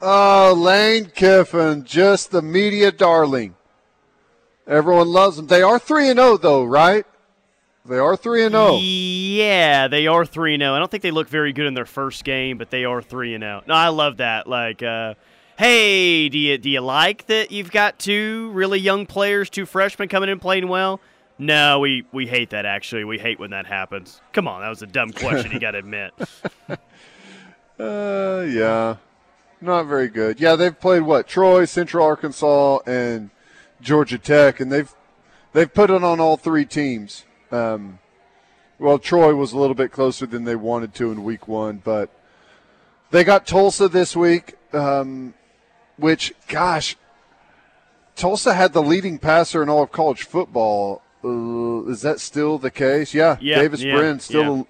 Oh, Lane Kiffin, just the media darling. Everyone loves him. They are 3-0, though, right? They are 3-0. Yeah, they are 3-0. I don't think they look very good in their first game, but they are 3-0. No, I love that. Like, hey, do you like that you've got two really young players, two freshmen coming in playing well? No, we hate that, actually. We hate when that happens. Come on, that was a dumb question, you got to admit. Yeah, not very good. Yeah, they've played, what, Troy, Central Arkansas, and Georgia Tech, and they've put it on all three teams. Well, Troy was a little bit closer than they wanted to in week one, but they got Tulsa this week, which, gosh, Tulsa had the leading passer in all of college football. Is that still the case? Yeah, yeah, Davis Brin still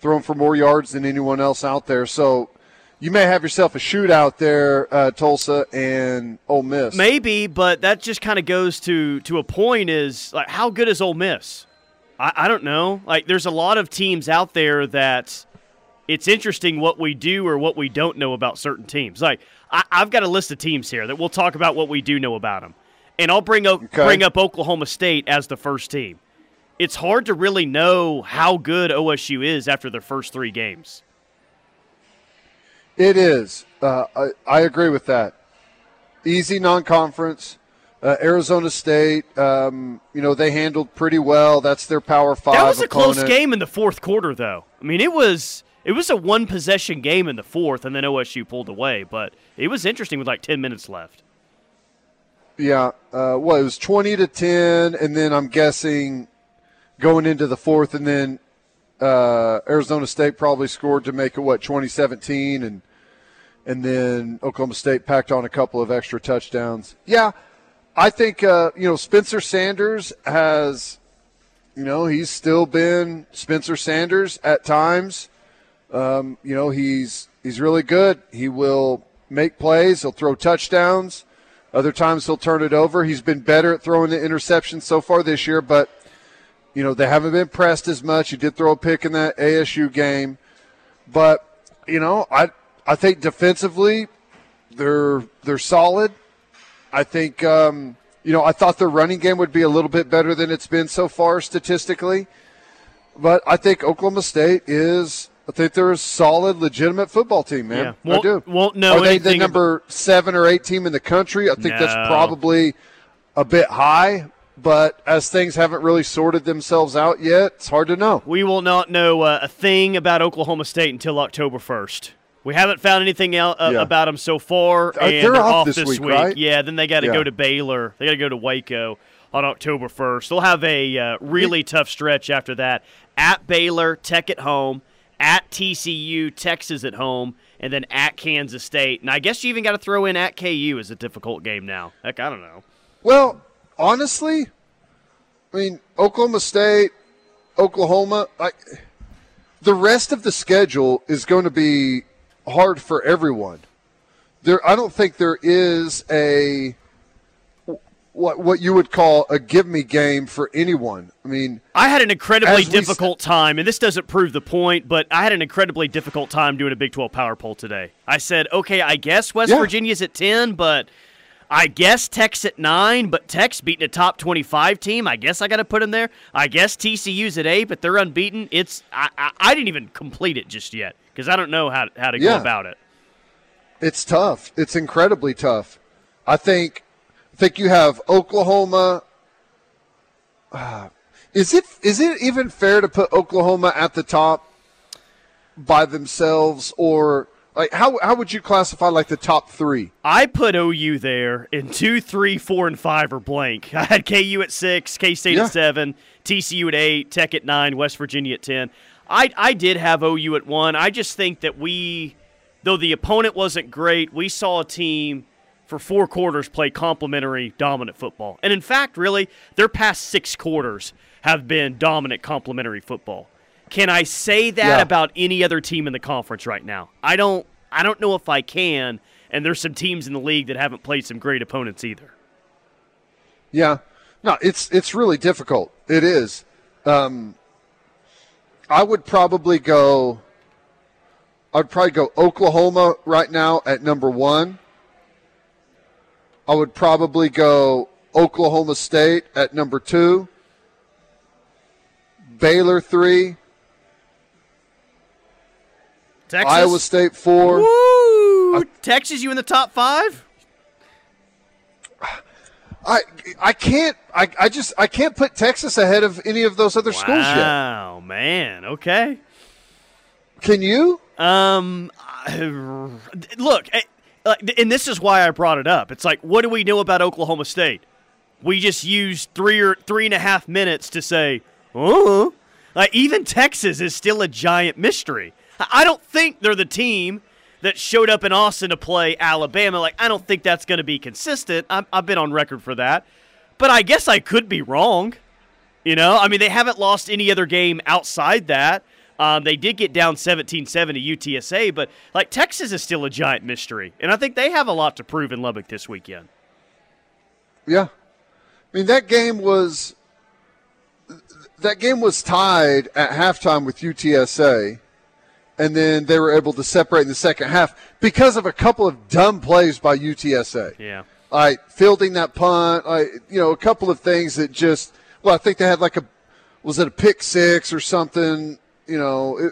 throwing for more yards than anyone else out there. So you may have yourself a shootout there, Tulsa and Ole Miss. Maybe, but that just kind of goes to a point is, like, how good is Ole Miss? I don't know. Like, there's a lot of teams out there that it's interesting what we do or what we don't know about certain teams. Like, I've got a list of teams here that we'll talk about what we do know about them. And I'll bring up Oklahoma State as the first team. It's hard to really know how good OSU is after their first three games. It is. I agree with that. Easy non-conference. Arizona State, they handled pretty well. That's their Power 5 opponent. That was a close game in the fourth quarter, though. I mean, it was a one-possession game in the fourth, and then OSU pulled away. But it was interesting with, like, 10 minutes left. Yeah. Well, it was 20-10, and then I'm guessing going into the fourth, and then Arizona State probably scored to make it, 20-17, and then Oklahoma State packed on a couple of extra touchdowns. Yeah. I think, Spencer Sanders has, he's still been Spencer Sanders at times. He's really good. He will make plays. He'll throw touchdowns. Other times he'll turn it over. He's been better at throwing the interceptions so far this year, but, they haven't been pressed as much. He did throw a pick in that ASU game. But, I think defensively they're solid. I think, I thought their running game would be a little bit better than it's been so far statistically. But I think Oklahoma State they're a solid, legitimate football team, man. Yeah. Won't know. Are they the number 7 or 8 team in the country? I think that's probably a bit high. But as things haven't really sorted themselves out yet, it's hard to know. We will not know a thing about Oklahoma State until October 1st. We haven't found anything else about them so far, and they're off this week. Right? Yeah, then they got to go to Baylor. They got to go to Waco on October 1st. They'll have a really tough stretch after that. At Baylor, Tech at home. At TCU, Texas at home. And then at Kansas State. And I guess you even got to throw in at KU as a difficult game now. Heck, I don't know. Well, honestly, I mean, Oklahoma State, Oklahoma, the rest of the schedule is going to be hard for everyone. I don't think there is a what you would call a give me game for anyone. I mean, I had an incredibly difficult time, and this doesn't prove the point, but I had an incredibly difficult time doing a Big 12 power poll today. I said, okay, I guess West Virginia's at 10, but I guess Tech's at 9, but Tech's beating a top 25 team. I guess I got to put them there. I guess TCU's at 8, but they're unbeaten. I didn't even complete it just yet, because I don't know how to go about it. It's tough. It's incredibly tough. I think you have Oklahoma. Is it even fair to put Oklahoma at the top by themselves, or like how would you classify like the top three? I put OU there, and 2, 3, 4, and 5 are blank. I had KU at 6, K-State at 7, TCU at 8, Tech at 9, West Virginia at 10. I did have OU at 1. I just think that though the opponent wasn't great, we saw a team for 4 quarters play complementary, dominant football. And in fact, really, their past 6 quarters have been dominant, complementary football. Can I say that about any other team in the conference right now? I don't know if I can, and there's some teams in the league that haven't played some great opponents either. Yeah. No, it's really difficult. It is. I would probably go I'd probably go Oklahoma right now at number one. I would probably go Oklahoma State at number two. Baylor three. Texas? Iowa State four. Woo! Texas, you in the top five? I can't put Texas ahead of any of those other schools yet. Wow, man. Okay. Can you? Look, and this is why I brought it up. It's like, what do we know about Oklahoma State? We just used 3 or 3.5 minutes to say, oh, like even Texas is still a giant mystery. I don't think they're the team that showed up in Austin to play Alabama. Like, I don't think that's going to be consistent. I've been on record for that. But I guess I could be wrong. You know, I mean, they haven't lost any other game outside that. They did get down 17-7 to UTSA, but, like, Texas is still a giant mystery. And I think they have a lot to prove in Lubbock this weekend. Yeah. I mean, that game was tied at halftime with UTSA. And then they were able to separate in the second half because of a couple of dumb plays by UTSA. Yeah. Fielding that punt, a couple of things that just – well, I think they had was it a pick six or something? You know,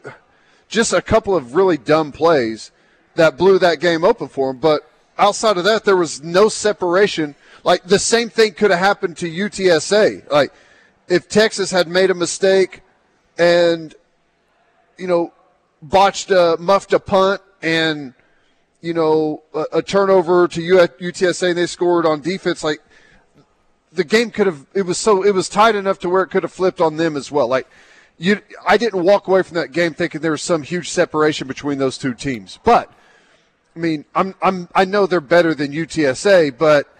just a couple of really dumb plays that blew that game open for them. But outside of that, there was no separation. Like, the same thing could have happened to UTSA. Like, if Texas had made a mistake and, you know – muffed a punt and, you know, a turnover to UTSA and they scored on defense. Like, the game it was tight enough to where it could have flipped on them as well. Like, I didn't walk away from that game thinking there was some huge separation between those two teams. But I mean, I know they're better than UTSA, but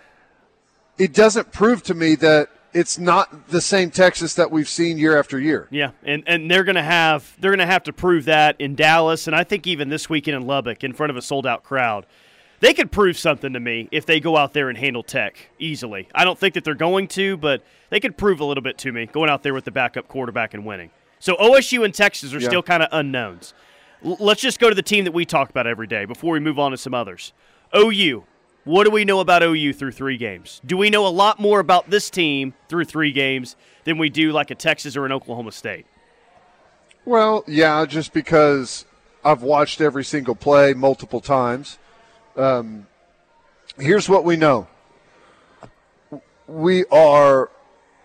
it doesn't prove to me that it's not the same Texas that we've seen year after year. Yeah, and they're gonna have to prove that in Dallas, and I think even this weekend in Lubbock, in front of a sold-out crowd, they could prove something to me if they go out there and handle Tech easily. I don't think that they're going to, but they could prove a little bit to me going out there with the backup quarterback and winning. So OSU and Texas are still kind of unknowns. Let's just go to the team that we talk about every day before we move on to some others. OU. What do we know about OU through three games? Do we know a lot more about this team through three games than we do like a Texas or an Oklahoma State? Well, yeah, just because I've watched every single play multiple times. Here's what we know. We are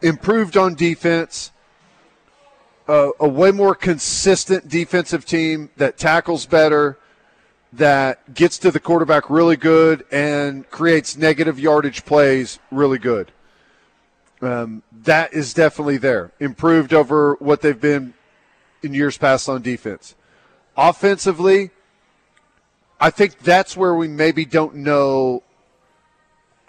improved on defense, a way more consistent defensive team that tackles better, that gets to the quarterback really good and creates negative yardage plays really good. That is definitely there. Improved over what they've been in years past on defense. Offensively, I think that's where we maybe don't know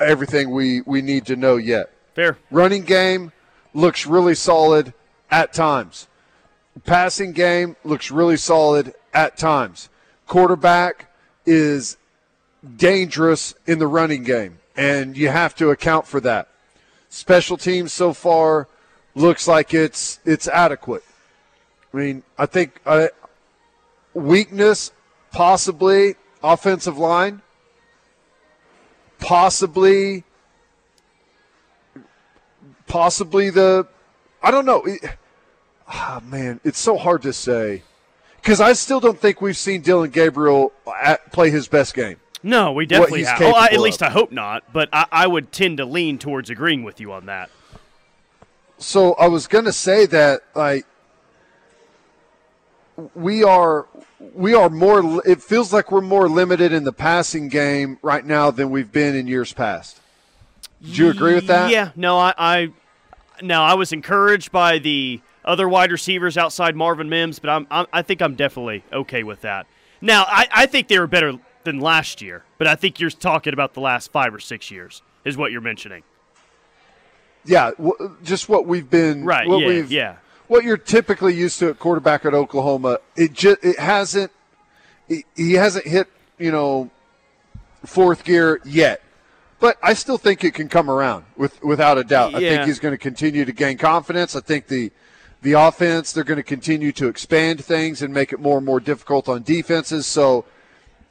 everything we need to know yet. Fair. Running game looks really solid at times. Passing game looks really solid at times. Quarterback is dangerous in the running game, and you have to account for that. Special teams so far looks like it's adequate. I mean, I think weakness possibly offensive line, possibly the – I don't know. Man, it's so hard to say. Because I still don't think we've seen Dillon Gabriel play his best game. No, we definitely have. Well, at least I hope not, but I would tend to lean towards agreeing with you on that. So I was going to say that we are more – it feels like we're more limited in the passing game right now than we've been in years past. Do you agree with that? Yeah. No, I was encouraged by the – other wide receivers outside Marvin Mims, but I think I'm definitely okay with that. Now, I think they were better than last year, but I think you're talking about the last 5 or 6 years is what you're mentioning. Yeah, just what we've been – right, what what you're typically used to at quarterback at Oklahoma, he hasn't hit, you know, fourth gear yet. But I still think it can come around without a doubt. Yeah. I think he's going to continue to gain confidence. I think the – the offense. They're going to continue to expand things and make it more and more difficult on defenses. So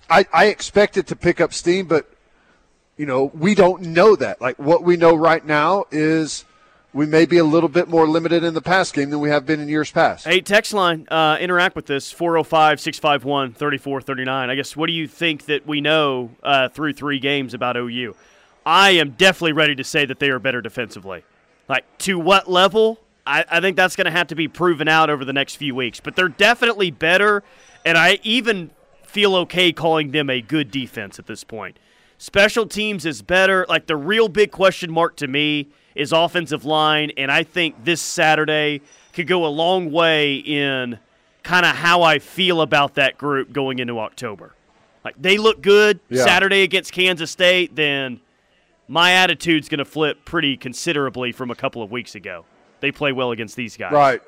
I expect it to pick up steam, but, you know, we don't know that. Like, what we know right now is we may be a little bit more limited in the pass game than we have been in years past. Hey, text line, interact with this, 405-651-3439. I guess, what do you think that we know through three games about OU? I am definitely ready to say that they are better defensively. Like, to what level? I think that's going to have to be proven out over the next few weeks. But they're definitely better, and I even feel okay calling them a good defense at this point. Special teams is better. Like, the real big question mark to me is offensive line, and I think this Saturday could go a long way in kind of how I feel about that group going into October. Like, they look good Saturday against Kansas State, then my attitude's going to flip pretty considerably from a couple of weeks ago. They play well against these guys. Right.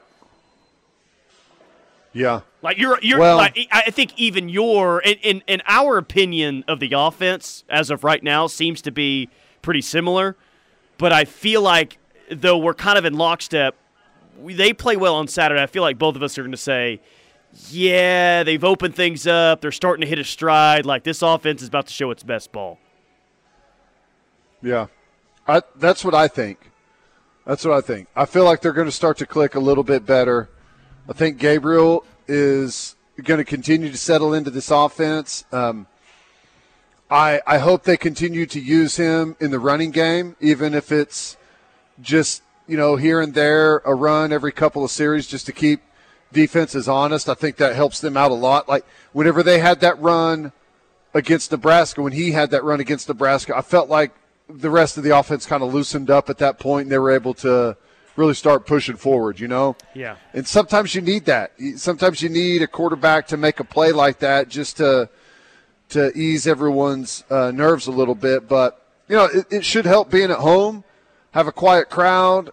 Yeah. Like, you're well, like, I think even your and our opinion of the offense as of right now seems to be pretty similar, but I feel like though we're kind of in lockstep, they play well on Saturday. I feel like both of us are going to say, yeah, they've opened things up. They're starting to hit a stride. Like, this offense is about to show its best ball. Yeah. That's what I think. I feel like they're going to start to click a little bit better. I think Gabriel is going to continue to settle into this offense. I hope they continue to use him in the running game, even if it's just, you know, here and there, a run every couple of series just to keep defenses honest. I think that helps them out a lot. Like, whenever they had that run against Nebraska, when he had that run against Nebraska, I felt like the rest of the offense kind of loosened up at that point, and they were able to really start pushing forward, you know? Yeah. And sometimes you need that. Sometimes you need a quarterback to make a play like that just to ease everyone's nerves a little bit. But, you know, it should help being at home, have a quiet crowd,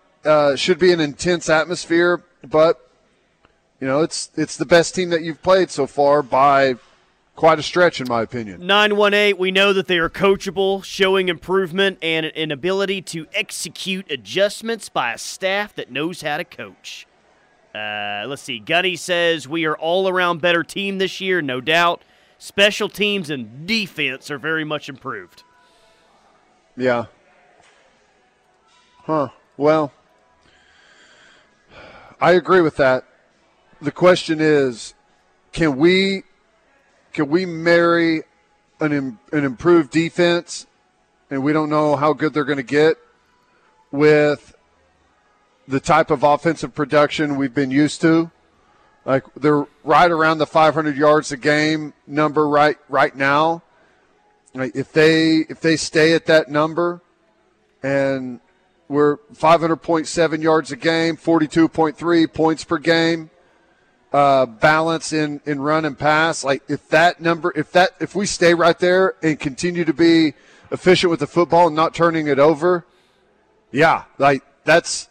should be an intense atmosphere. But, you know, it's the best team that you've played so far by – quite a stretch, in my opinion. 918, we know that they are coachable, showing improvement and an ability to execute adjustments by a staff that knows how to coach. Let's see. Gunny says, we are all-around better team this year, no doubt. Special teams and defense are very much improved. Yeah. Huh. Well, I agree with that. The question is, can we marry an improved defense, and we don't know how good they're going to get, with the type of offensive production we've been used to? Like, they're right around the 500 yards a game number right now. Like, if they stay at that number, and we're 500.7 yards a game, 42.3 points per game, balance in run and pass. Like, if we stay right there and continue to be efficient with the football and not turning it over, that's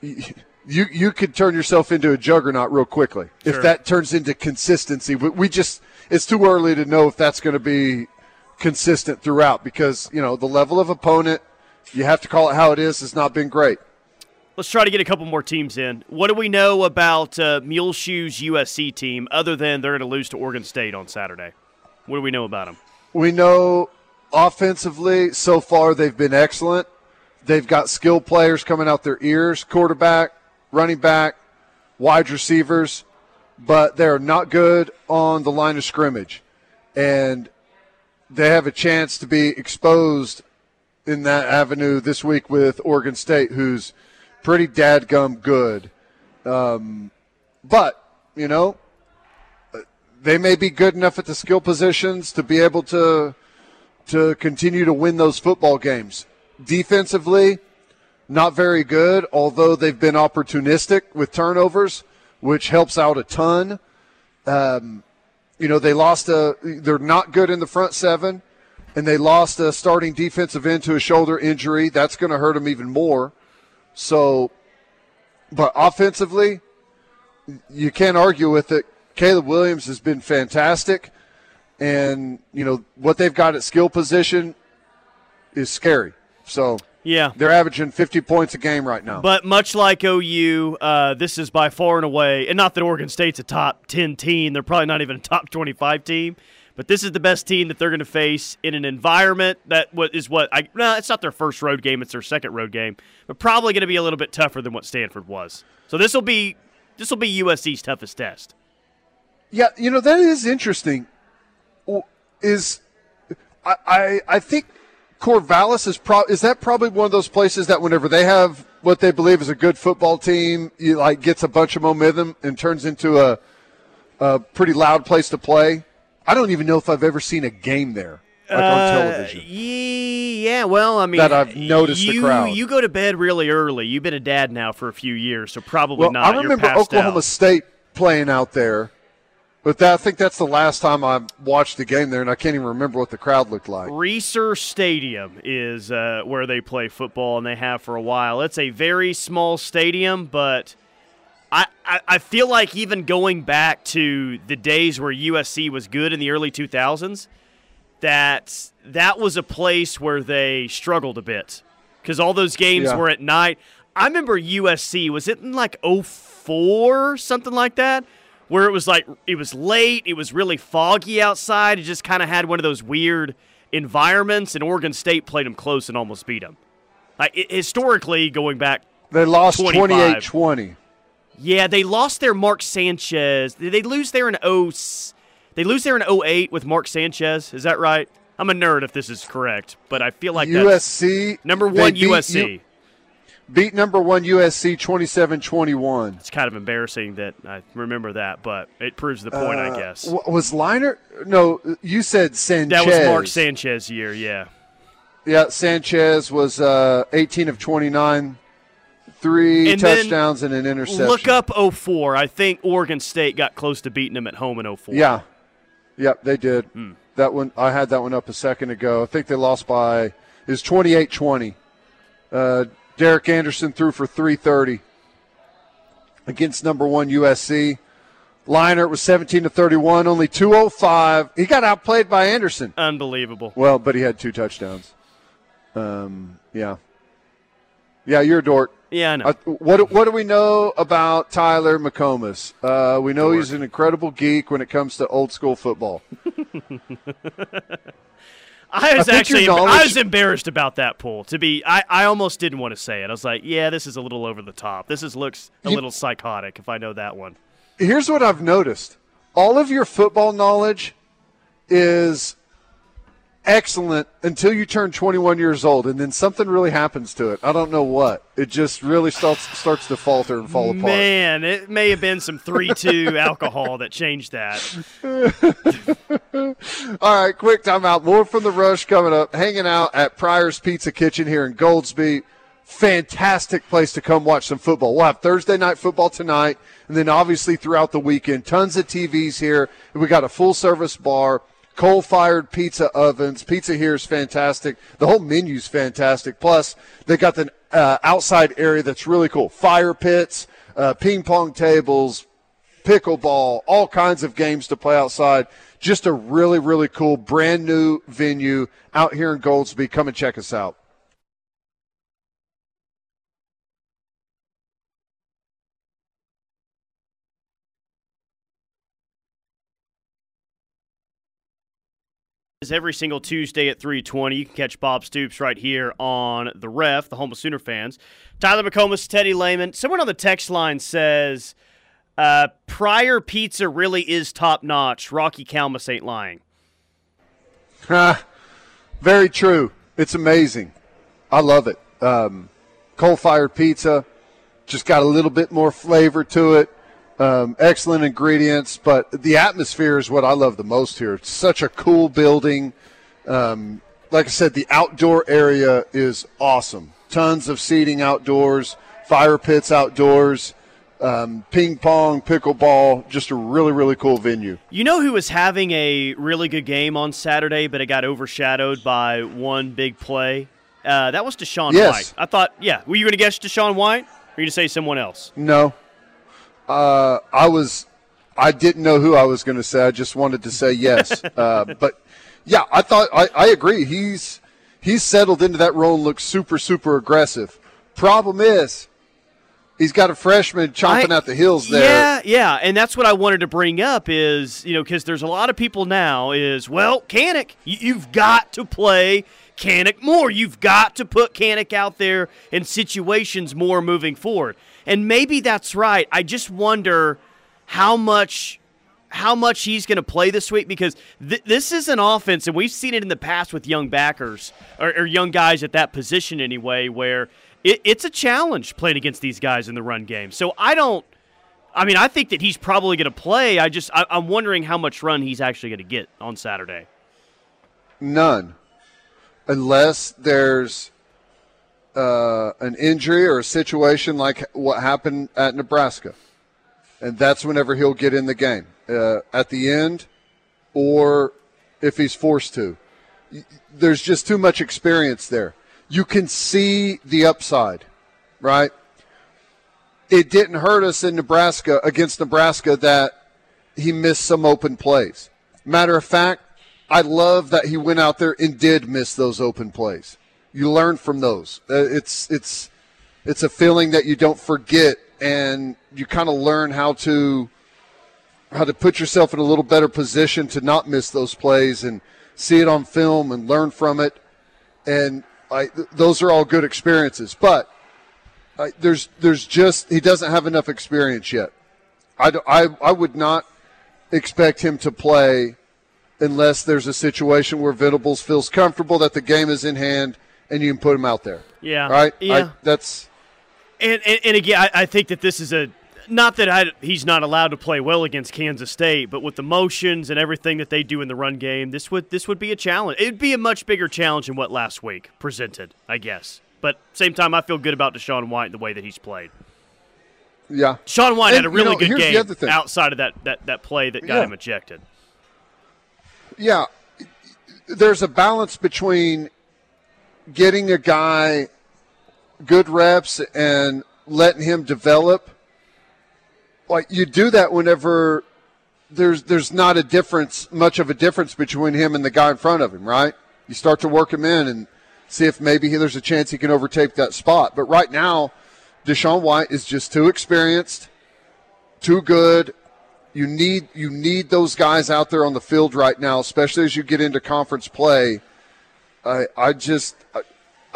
you could turn yourself into a juggernaut real quickly. Sure. If that turns into consistency, we just, it's too early to know if that's going to be consistent throughout, because, you know, the level of opponent, you have to call it how it is, has not been great. Let's try to get a couple more teams in. What do we know about Muleshoe's USC team other than they're going to lose to Oregon State on Saturday? What do we know about them? We know offensively so far they've been excellent. They've got skilled players coming out their ears, quarterback, running back, wide receivers, but they're not good on the line of scrimmage. And they have a chance to be exposed in that avenue this week with Oregon State, who's – pretty dadgum good. But, you know, they may be good enough at the skill positions to be able to continue to win those football games. Defensively, not very good, although they've been opportunistic with turnovers, which helps out a ton. You know, they're not good in the front seven, and they lost a starting defensive end to a shoulder injury. That's going to hurt them even more. So, but offensively, you can't argue with it. Caleb Williams has been fantastic, and, you know, what they've got at skill position is scary. So, Yeah. They're averaging 50 points a game right now. But much like OU, this is by far and away, and not that Oregon State's a top 10 team, they're probably not even a top 25 team, but this is the best team that they're going to face in an environment that is what I – no, it's not their first road game, it's their second road game, but probably going to be a little bit tougher than what Stanford was. So this will be USC's toughest test. Yeah, you know, that is interesting. I think Corvallis is probably one of those places that whenever they have what they believe is a good football team, gets a bunch of momentum and turns into a pretty loud place to play. I don't even know if I've ever seen a game there on television. Yeah, well, I mean, that I've noticed the crowd. You go to bed really early. You've been a dad now for a few years, so probably not. I remember Oklahoma State playing out there. But I think that's the last time I watched the game there, and I can't even remember what the crowd looked like. Reser Stadium is where they play football, and they have for a while. It's a very small stadium, but I feel like even going back to the days where USC was good in the early 2000s, that was a place where they struggled a bit because all those games were at night. I remember USC, was it in like 04, something like that? Where it was like, it was late, it was really foggy outside, it just kind of had one of those weird environments, and Oregon State played them close and almost beat them. Historically, going back, they lost 28-20. Yeah, they lost their Mark Sanchez. Did they lose there in 08 with Mark Sanchez? Is that right? I'm a nerd if this is correct, but I feel like USC, that's number one USC. Beat number one USC 27-21. It's kind of embarrassing that I remember that, but it proves the point, I guess. Was Liner? No, you said Sanchez. That was Mark Sanchez year, yeah. Yeah, Sanchez was 18 of 29, 3 touchdowns and an interception. Look up 04. I think Oregon State got close to beating them at home in 04. Yeah, they did. That one, I had that one up a second ago. I think they lost by it was 28-20. Derek Anderson threw for 330 against number one USC. Leinart was 17-31, only 205. He got outplayed by Anderson. Unbelievable. Well, but he had 2 touchdowns. Yeah, you're a dork. Yeah, I know. What do we know about Tyler McComas? We know he's an incredible geek when it comes to old school football. I was embarrassed about that poll. I almost didn't want to say it. I was like, yeah, this is a little over the top. This looks a little psychotic if I know that one. Here's what I've noticed. All of your football knowledge is excellent until you turn 21 years old, and then something really happens to it. I don't know what. It just really starts to falter and fall apart. Man, it may have been some 3-2 alcohol that changed that. All right, quick timeout. More from The Rush coming up. Hanging out at Pryor's Pizza Kitchen here in Goldsby. Fantastic place to come watch some football. We'll have Thursday night football tonight, and then obviously throughout the weekend. Tons of TVs here. We got a full-service bar. Coal-fired pizza ovens. Pizza here is fantastic. The whole menu's fantastic. Plus, they got the outside area that's really cool. Fire pits, ping pong tables, pickleball, all kinds of games to play outside. Just a really, really cool brand new venue out here in Goldsby. Come and check us out. Every single Tuesday at 3:20, you can catch Bob Stoops right here on The Ref, the home of Sooner fans. Tyler McComas, Teddy Lehman. Someone on the text line says, Pryor Pizza really is top-notch. Rocky Kalmus ain't lying. Very true. It's amazing. I love it. Coal-fired pizza, just got a little bit more flavor to it. Excellent ingredients, but the atmosphere is what I love the most here. It's such a cool building. Like I said, the outdoor area is awesome. Tons of seating outdoors, fire pits outdoors, ping pong, pickleball, just a really, really cool venue. You know who was having a really good game on Saturday, but it got overshadowed by one big play? That was Deshaun White. I thought, were you going to guess Deshaun White, or were you going to say someone else? No. I didn't know who I was going to say. I just wanted to say yes. But I agree. He's he's settled into that role and looks super, super aggressive. Problem is, he's got a freshman chomping out the hills there. Yeah, and that's what I wanted to bring up is, you know, because there's a lot of people now is, well, Kanak, you've got to play Kanak more. You've got to put Kanak out there in situations more moving forward. And maybe that's right. I just wonder how much he's going to play this week, because this is an offense, and we've seen it in the past with young backers or young guys at that position anyway, where it's a challenge playing against these guys in the run game. So I think that he's probably going to play. I'm wondering how much run he's actually going to get on Saturday. None. Unless there's an injury or a situation like what happened at Nebraska. And that's whenever he'll get in the game, at the end, or if he's forced to. There's just too much experience there. You can see the upside, right? It didn't hurt us against Nebraska that he missed some open plays. Matter of fact, I love that he went out there and did miss those open plays. You learn from those. It's a feeling that you don't forget, and you kind of learn how to put yourself in a little better position to not miss those plays and see it on film and learn from it. And those are all good experiences. But there's just – he doesn't have enough experience yet. I would not expect him to play unless there's a situation where Venables feels comfortable that the game is in hand and you can put him out there. Yeah. Right? Yeah. That's – And again, I think that this is he's not allowed to play well against Kansas State, but with the motions and everything that they do in the run game, this would be a challenge. It'd be a much bigger challenge than what last week presented, I guess. But same time, I feel good about Deshaun White and the way that he's played. Yeah, Deshaun White had a really good game outside of that play that got him ejected. Yeah, there's a balance between getting a guy good reps and letting him develop. Like, you do that whenever there's not a difference, much of a difference between him and the guy in front of him, right? You start to work him in and see if maybe there's a chance he can overtake that spot. But right now, Deshaun White is just too experienced, too good. You need those guys out there on the field right now, especially as you get into conference play. I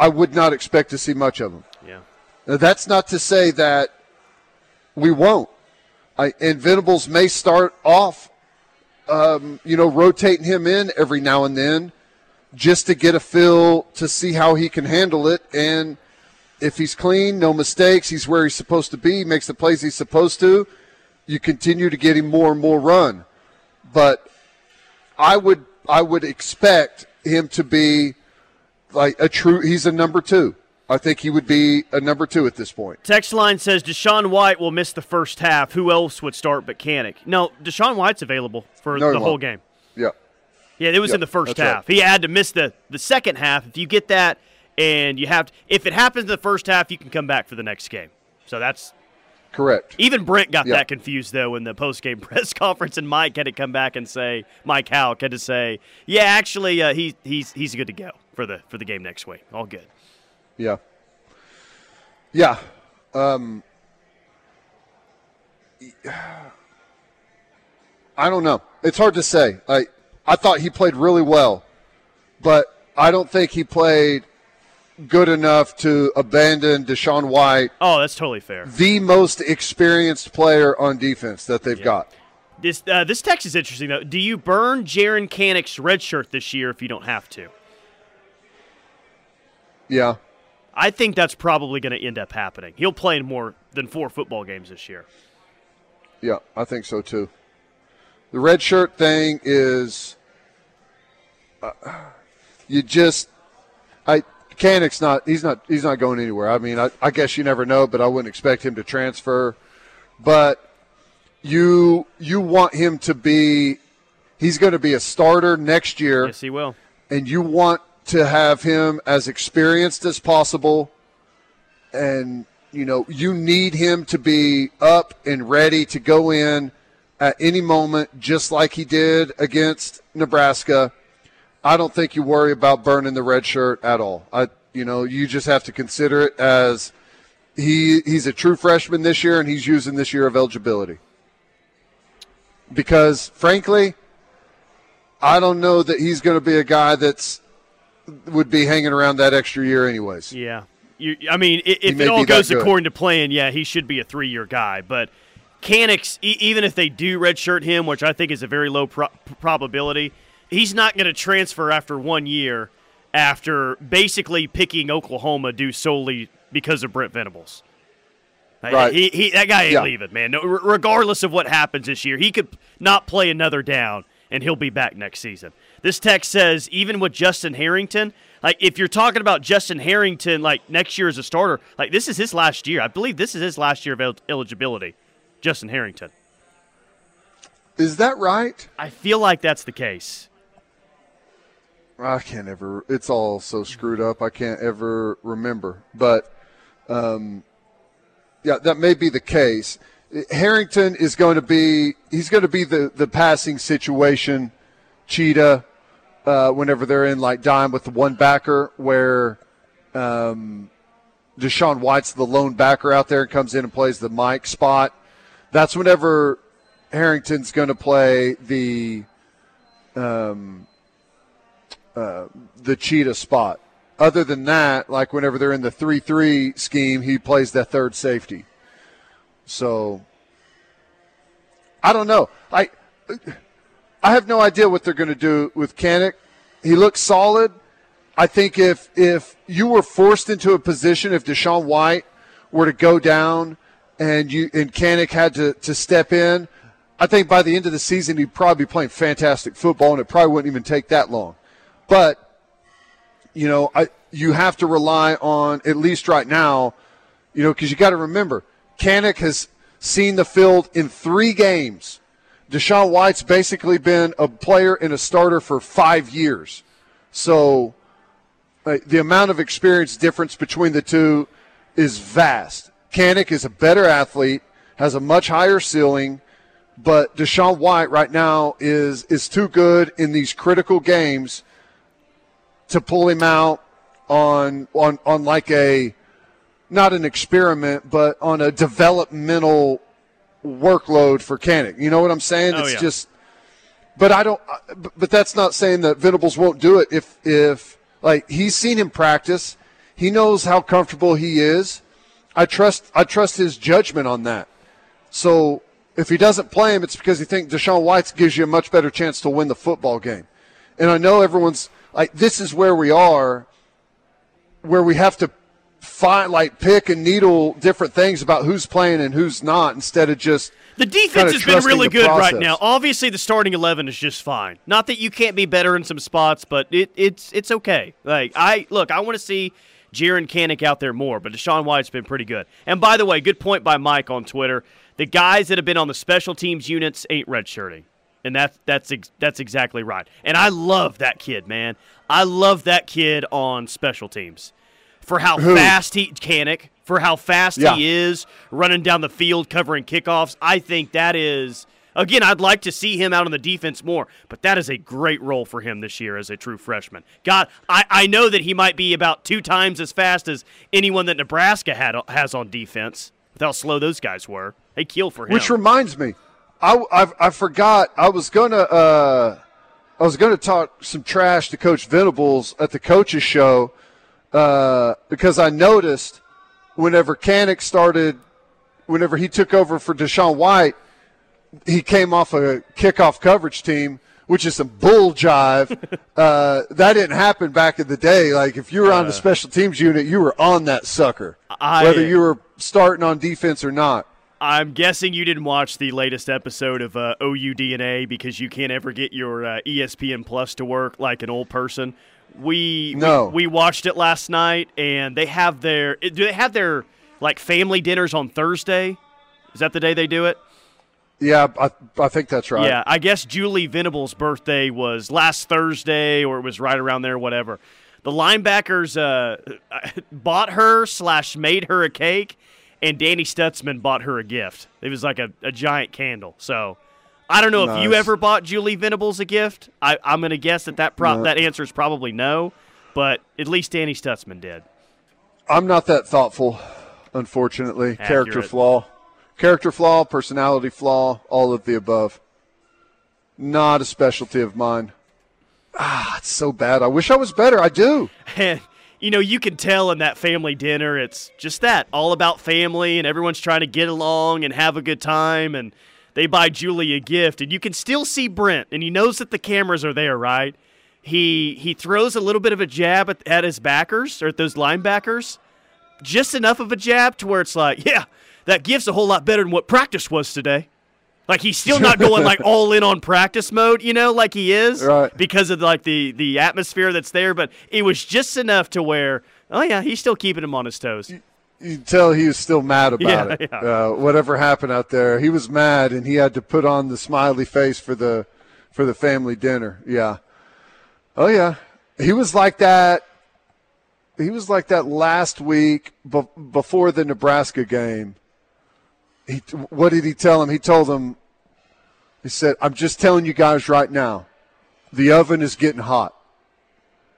would not expect to see much of him. Yeah. Now, that's not to say that we won't. And Venables may start off, rotating him in every now and then just to get a feel to see how he can handle it. And if he's clean, no mistakes, he's where he's supposed to be, makes the plays he's supposed to, you continue to get him more and more run. But I would expect him to be – he's a number two. I think he would be a number two at this point. Text line says Deshaun White will miss the first half. Who else would start but Kanak? No, Deshaun White's available for the whole game. Yeah. Yeah, it was in the first half. Right. He had to miss the second half. If you get that and you have to, if it happens in the first half, you can come back for the next game. So that's correct. Even Brent got that confused, though, in the post-game press conference, and Mike had to come back and say, Mike Houck had to say, yeah, actually, he's good to go for the game next week. All good. Yeah. Yeah. I don't know. It's hard to say. I thought he played really well, but I don't think he played good enough to abandon Deshaun White. Oh, that's totally fair. The most experienced player on defense that they've got. This text is interesting, though. Do you burn Jaren Kanak's red shirt this year if you don't have to? Yeah. I think that's probably going to end up happening. He'll play in more than 4 football games this year. Yeah, I think so too. The red shirt thing is Kanak's not – he's not going anywhere. I mean, I guess you never know, but I wouldn't expect him to transfer. But you want him to be – he's going to be a starter next year. Yes, he will. And you want to have him as experienced as possible. And, you need him to be up and ready to go in at any moment, just like he did against Nebraska. I don't think you worry about burning the red shirt at all. You just have to consider it as he's a true freshman this year, and he's using this year of eligibility. Because, frankly, I don't know that he's going to be a guy that's would be hanging around that extra year anyways. Yeah. If it all goes according to plan, yeah, he should be a 3-year guy. But Kanak, even if they do redshirt him, which I think is a very low probability, he's not going to transfer after 1 year after basically picking Oklahoma due solely because of Brent Venables. Right. That guy ain't leaving, man. No, regardless of what happens this year, he could not play another down, and he'll be back next season. This text says, even with Justin Harrington, like if you're talking about Justin Harrington, like next year as a starter, like this is his last year. I believe this is his last year of eligibility, Justin Harrington. Is that right? I feel like that's the case. I can't ever – it's all so screwed up. I can't ever remember. But, yeah, that may be the case. Harrington is going to be – he's going to be the passing situation cheetah whenever they're in like dime with the one backer where Deshaun White's the lone backer out there and comes in and plays the Mike spot. That's whenever Harrington's going to play the cheetah spot. Other than that, like whenever they're in the 3-3 scheme, he plays that third safety. So I don't know. I have no idea what they're going to do with Kanak. He looks solid. I think if you were forced into a position, if Deshaun White were to go down and Kanak had to step in, I think by the end of the season he'd probably be playing fantastic football, and it probably wouldn't even take that long. But, you know, you have to rely on, at least right now, you know, because you got to remember, Kanak has seen the field in 3 games. Deshaun White's basically been a player and a starter for 5 years. So the amount of experience difference between the two is vast. Kanak is a better athlete, has a much higher ceiling, but Deshaun White right now is too good in these critical games to pull him out on like a not an experiment, but on a developmental workload for Kanak. You know what I'm saying? Oh, it's just – but that's not saying that Venables won't do it if – like, he's seen him practice. He knows how comfortable he is. I trust his judgment on that. So if he doesn't play him, it's because he thinks Deshaun White gives you a much better chance to win the football game. And I know everyone's – like, this is where we are, where we have to – pick and needle different things about who's playing and who's not instead of just the defense has been really good right now. Obviously, the starting 11 is just fine. Not that you can't be better in some spots, but it's okay. Like I want to see Jaren Kanak out there more, but Deshaun White's been pretty good. And by the way, good point by Mike on Twitter. The guys that have been on the special teams units ain't redshirting, and that's exactly right. And I love that kid, man. I love that kid on special teams. For how fast he is running down the field, covering kickoffs. I think that is, again, I'd like to see him out on the defense more, but that is a great role for him this year as a true freshman. God, I know that he might be about 2 times as fast as anyone that Nebraska has on defense, with how slow those guys were. They kill for him. Which reminds me, I forgot, I was gonna talk some trash to Coach Venables at the coaches show. Because I noticed whenever he took over for Deshaun White, he came off a kickoff coverage team, which is some bull jive. That didn't happen back in the day. Like, if you were on the special teams unit, you were on that sucker, whether you were starting on defense or not. I'm guessing you didn't watch the latest episode of OU DNA because you can't ever get your ESPN Plus to work like an old person. We watched it last night, and they have their like family dinners on Thursday? Is that the day they do it? Yeah, I think that's right. Yeah, I guess Julie Venables' birthday was last Thursday, or it was right around there, whatever. The linebackers bought her / made her a cake, and Danny Stutzman bought her a gift. It was like a giant candle. So I don't know if you ever bought Julie Venables a gift. I'm going to guess that answer is probably no, but at least Danny Stutzman did. I'm not that thoughtful, unfortunately. Accurate. Character flaw, personality flaw, all of the above. Not a specialty of mine. It's so bad. I wish I was better. I do. And, you know, you can tell in that family dinner, it's just that, all about family, and everyone's trying to get along and have a good time, and they buy Julie a gift, and you can still see Brent, and he knows that the cameras are there, right? He throws a little bit of a jab at his backers, or at those linebackers, just enough of a jab to where it's like, yeah, that gift's a whole lot better than what practice was today. Like, he's still not going, like, all in on practice mode, you know, like he is, right, because of, like, the atmosphere that's there. But it was just enough to where, oh, yeah, he's still keeping him on his toes. You can tell he was still mad about it. Yeah. Whatever happened out there, he was mad, and he had to put on the smiley face for the family dinner. Yeah. Oh, yeah. He was like that. He was like that last week before the Nebraska game. What did he tell him? He said, I'm just telling you guys right now, the oven is getting hot.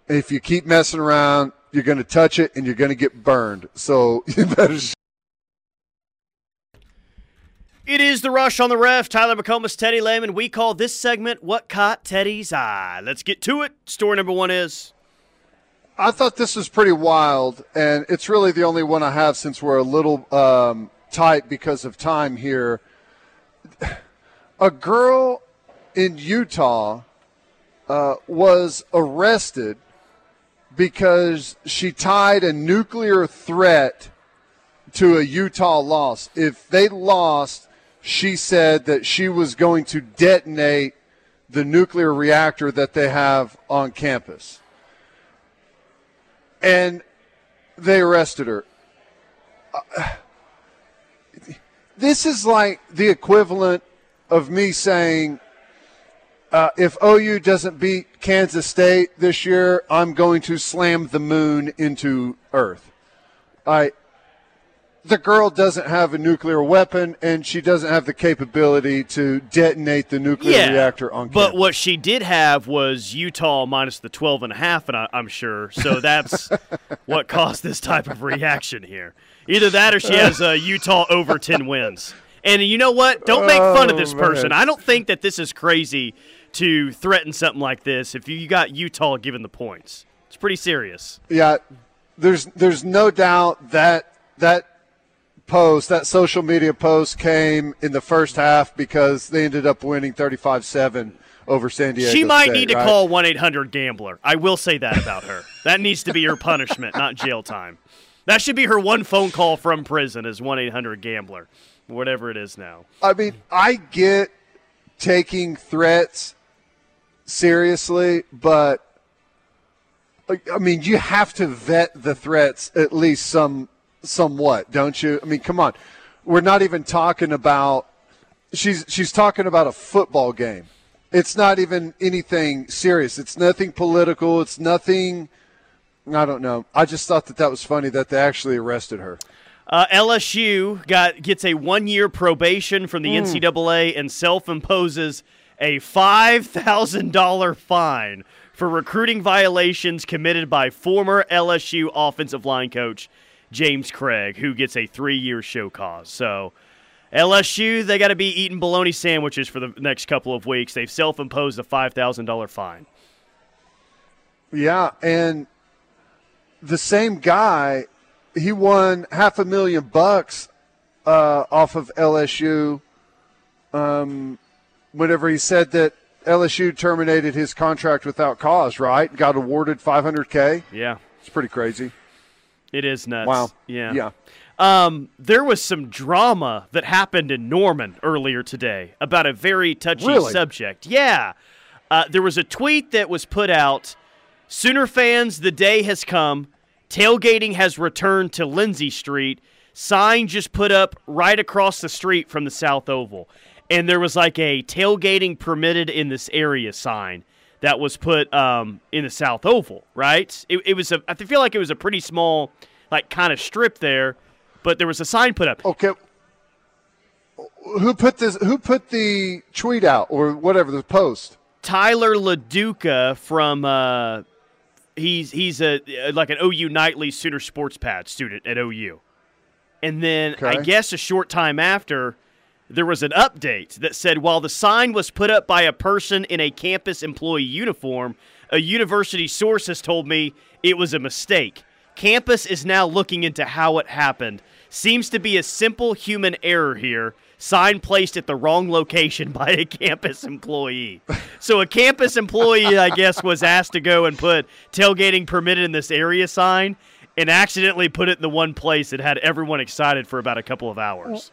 And if you keep messing around, you're going to touch it and you're going to get burned. So you better. It is the Rush on the Ref. Tyler McComas, Teddy Lehman. We call this segment What Caught Teddy's Eye. Let's get to it. Story number one is, I thought this was pretty wild, and it's really the only one I have since we're a little tight because of time here. A girl in Utah was arrested because she tied a nuclear threat to a Utah loss. If they lost, she said that she was going to detonate the nuclear reactor that they have on campus. And they arrested her. This is like the equivalent of me saying, if OU doesn't beat Kansas State this year, I'm going to slam the moon into earth. The girl doesn't have a nuclear weapon, and she doesn't have the capability to detonate the nuclear reactor on campus. But what she did have was Utah minus the 12.5, and I'm sure. So that's what caused this type of reaction here. Either that or she has Utah over 10 wins. And you know what? Don't make fun of this person. I don't think that this is crazy to threaten something like this if you got Utah given the points. It's pretty serious. Yeah, there's no doubt that post, that social media post, came in the first half because they ended up winning 35-7 over San Diego State. She might need to call 1-800-GAMBLER. I will say that about her. That needs to be her punishment, not jail time. That should be her one phone call from prison, is 1-800-GAMBLER. Whatever it is now. I mean, I get taking threats seriously, but, I mean, you have to vet the threats at least somewhat, don't you? I mean, come on. We're not even talking about – she's talking about a football game. It's not even anything serious. It's nothing political. It's nothing – I don't know. I just thought that was funny that they actually arrested her. LSU gets a 1-year probation from the NCAA and self-imposes a $5,000 fine for recruiting violations committed by former LSU offensive line coach James Craig, who gets a 3-year show cause. So LSU, they got to be eating bologna sandwiches for the next couple of weeks. They've self-imposed a $5,000 fine. Yeah, and the same guy – he won $500,000 off of LSU whenever he said that LSU terminated his contract without cause, right? Got awarded $500K. Yeah. It's pretty crazy. It is nuts. Wow. Yeah. There was some drama that happened in Norman earlier today about a very touchy subject. Yeah. There was a tweet that was put out, Sooner fans, the day has come. Tailgating has returned to Lindsay Street. Sign just put up right across the street from the South Oval. And there was like a tailgating permitted in this area sign that was put in the South Oval, right? I feel like it was a pretty small, like, kind of strip there, but there was a sign put up. Okay. Who put the tweet out or whatever, the post? Tyler LaDuca from he's a like an OU Nightly Sooner Sports Pad student at OU. And then I guess a short time after, there was an update that said, while the sign was put up by a person in a campus employee uniform, a university source has told me it was a mistake. Campus is now looking into how it happened. Seems to be a simple human error here. Sign placed at the wrong location by a campus employee. So a campus employee, I guess, was asked to go and put tailgating permitted in this area sign and accidentally put it in the one place that had everyone excited for about a couple of hours.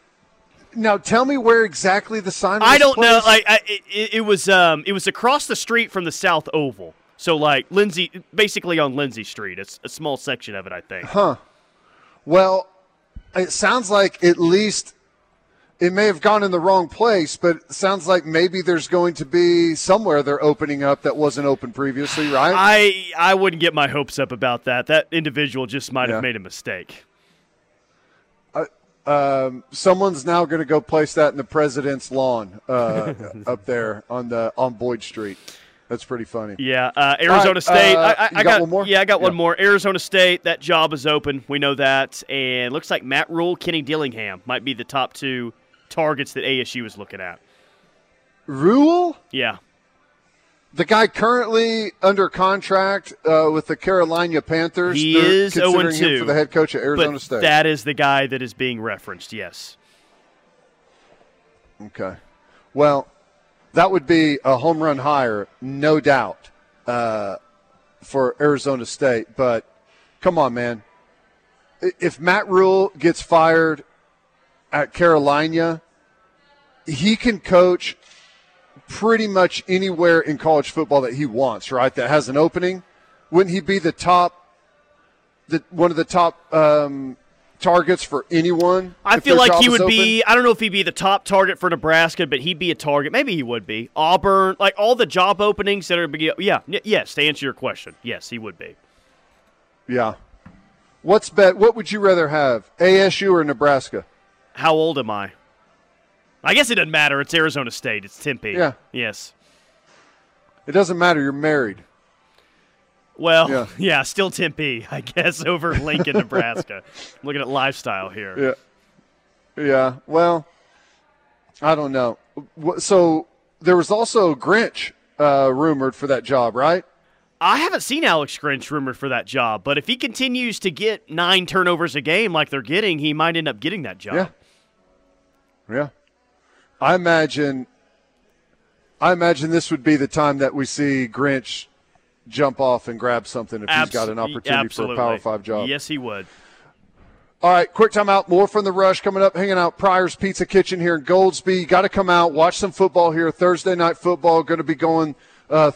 Now, tell me where exactly the sign was. I don't know. It was across the street from the South Oval. So, like, basically on Lindsay Street. It's a small section of it, I think. Huh. Well, it sounds like at least it may have gone in the wrong place, but it sounds like maybe there's going to be somewhere they're opening up that wasn't open previously, right? I wouldn't get my hopes up about that. That individual just might have made a mistake. Someone's now going to go place that in the president's lawn up there on Boyd Street. That's pretty funny. Yeah, Arizona State. I got one more. Yeah, I got one more. Arizona State. That job is open. We know that, and it looks like Matt Rhule, Kenny Dillingham might be the top two targets that ASU is looking at. Rhule? Yeah. The guy currently under contract with the Carolina Panthers. He is 0-2 for the head coach at Arizona State. That is the guy that is being referenced. Yes. Okay. Well, that would be a home run hire, no doubt, for Arizona State. But come on, man. If Matt Rhule gets fired at Carolina, he can coach pretty much anywhere in college football that he wants, right? That has an opening. Wouldn't he be one of the top targets for anyone? I feel like he would be. I don't know if he'd be the top target for Nebraska, but he'd be a target. Maybe he would be Auburn. Like all the job openings that are. Yeah. Yes. To answer your question, yes, he would be. Yeah. What would you rather have, ASU or Nebraska? How old am I? I guess it doesn't matter. It's Arizona State. It's Tempe. Yeah. Yes. It doesn't matter. You're married. Well, yeah still Tempe, I guess, over Lincoln, Nebraska. I'm looking at lifestyle here. Yeah. Yeah. Well, I don't know. So there was also Grinch rumored for that job, right? I haven't seen Alex Grinch rumored for that job, but if he continues to get 9 turnovers a game like they're getting, he might end up getting that job. Yeah. Yeah. I imagine this would be the time that we see Grinch jump off and grab something if he's got an opportunity for a Power 5 job. Yes, he would. All right, quick timeout. More from The Rush coming up. Hanging out Pryor's Pizza Kitchen here in Goldsby. You got to come out, watch some football here. Thursday night football going to be going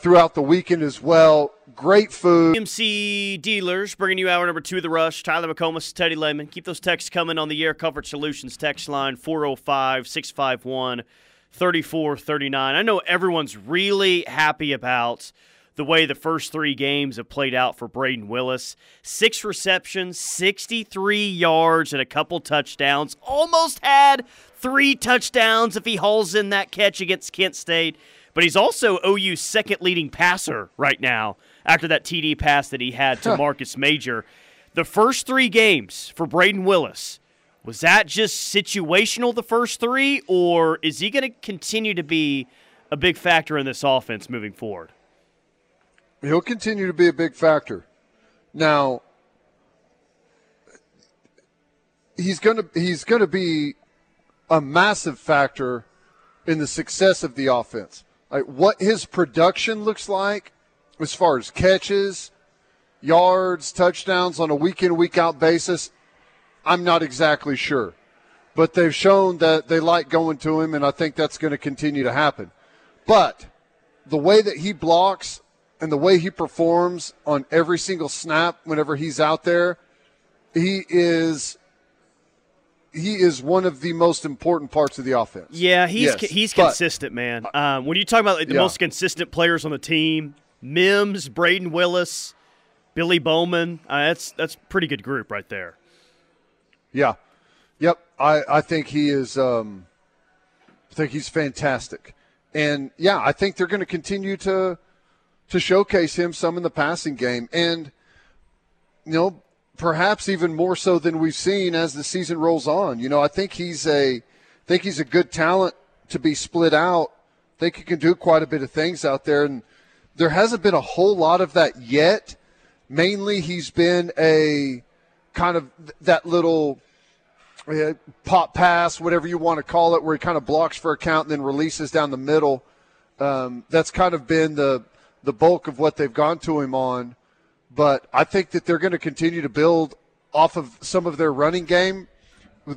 throughout the weekend as well. Great food. MC Dealers bringing you hour number 2 of The Rush. Tyler McComas, Teddy Lehman. Keep those texts coming on the Air Comfort Solutions text line, 405-651-3439. I know everyone's really happy about the way the first 3 games have played out for Braden Willis. 6 receptions, 63 yards, and a couple touchdowns. Almost had 3 touchdowns if he hauls in that catch against Kent State. But he's also OU's second leading passer right now after that TD pass that he had to Marcus Major. The first 3 games for Braden Willis, was that just situational, the first 3, or is he going to continue to be a big factor in this offense moving forward? He'll continue to be a big factor. Now, he's going to be a massive factor in the success of the offense. Like what his production looks like as far as catches, yards, touchdowns on a week-in, week-out basis, I'm not exactly sure. But they've shown that they like going to him, and I think that's going to continue to happen. But the way that he blocks and the way he performs on every single snap whenever he's out there, he is one of the most important parts of the offense. Yeah, he's consistent, man. When you talk about the most consistent players on the team, Mims, Braden Willis, Billy Bowman, that's a pretty good group right there. Yeah. Yep. I think he is think he's fantastic. And, yeah, I think they're going to continue to showcase him some in the passing game. And, you know, perhaps even more so than we've seen as the season rolls on. You know, I think he's a good talent to be split out. I think he can do quite a bit of things out there. And there hasn't been a whole lot of that yet. Mainly he's been a kind of that little pop pass, whatever you want to call it, where he kind of blocks for a count and then releases down the middle. That's kind of been the bulk of what they've gone to him on. But I think that they're going to continue to build off of some of their running game,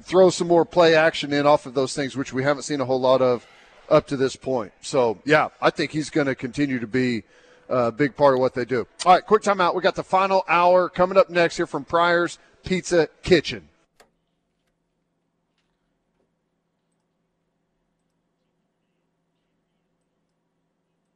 throw some more play action in off of those things, which we haven't seen a whole lot of up to this point. So, yeah, I think he's going to continue to be a big part of what they do. All right, quick timeout. We got the final hour coming up next here from Pryor's Pizza Kitchen.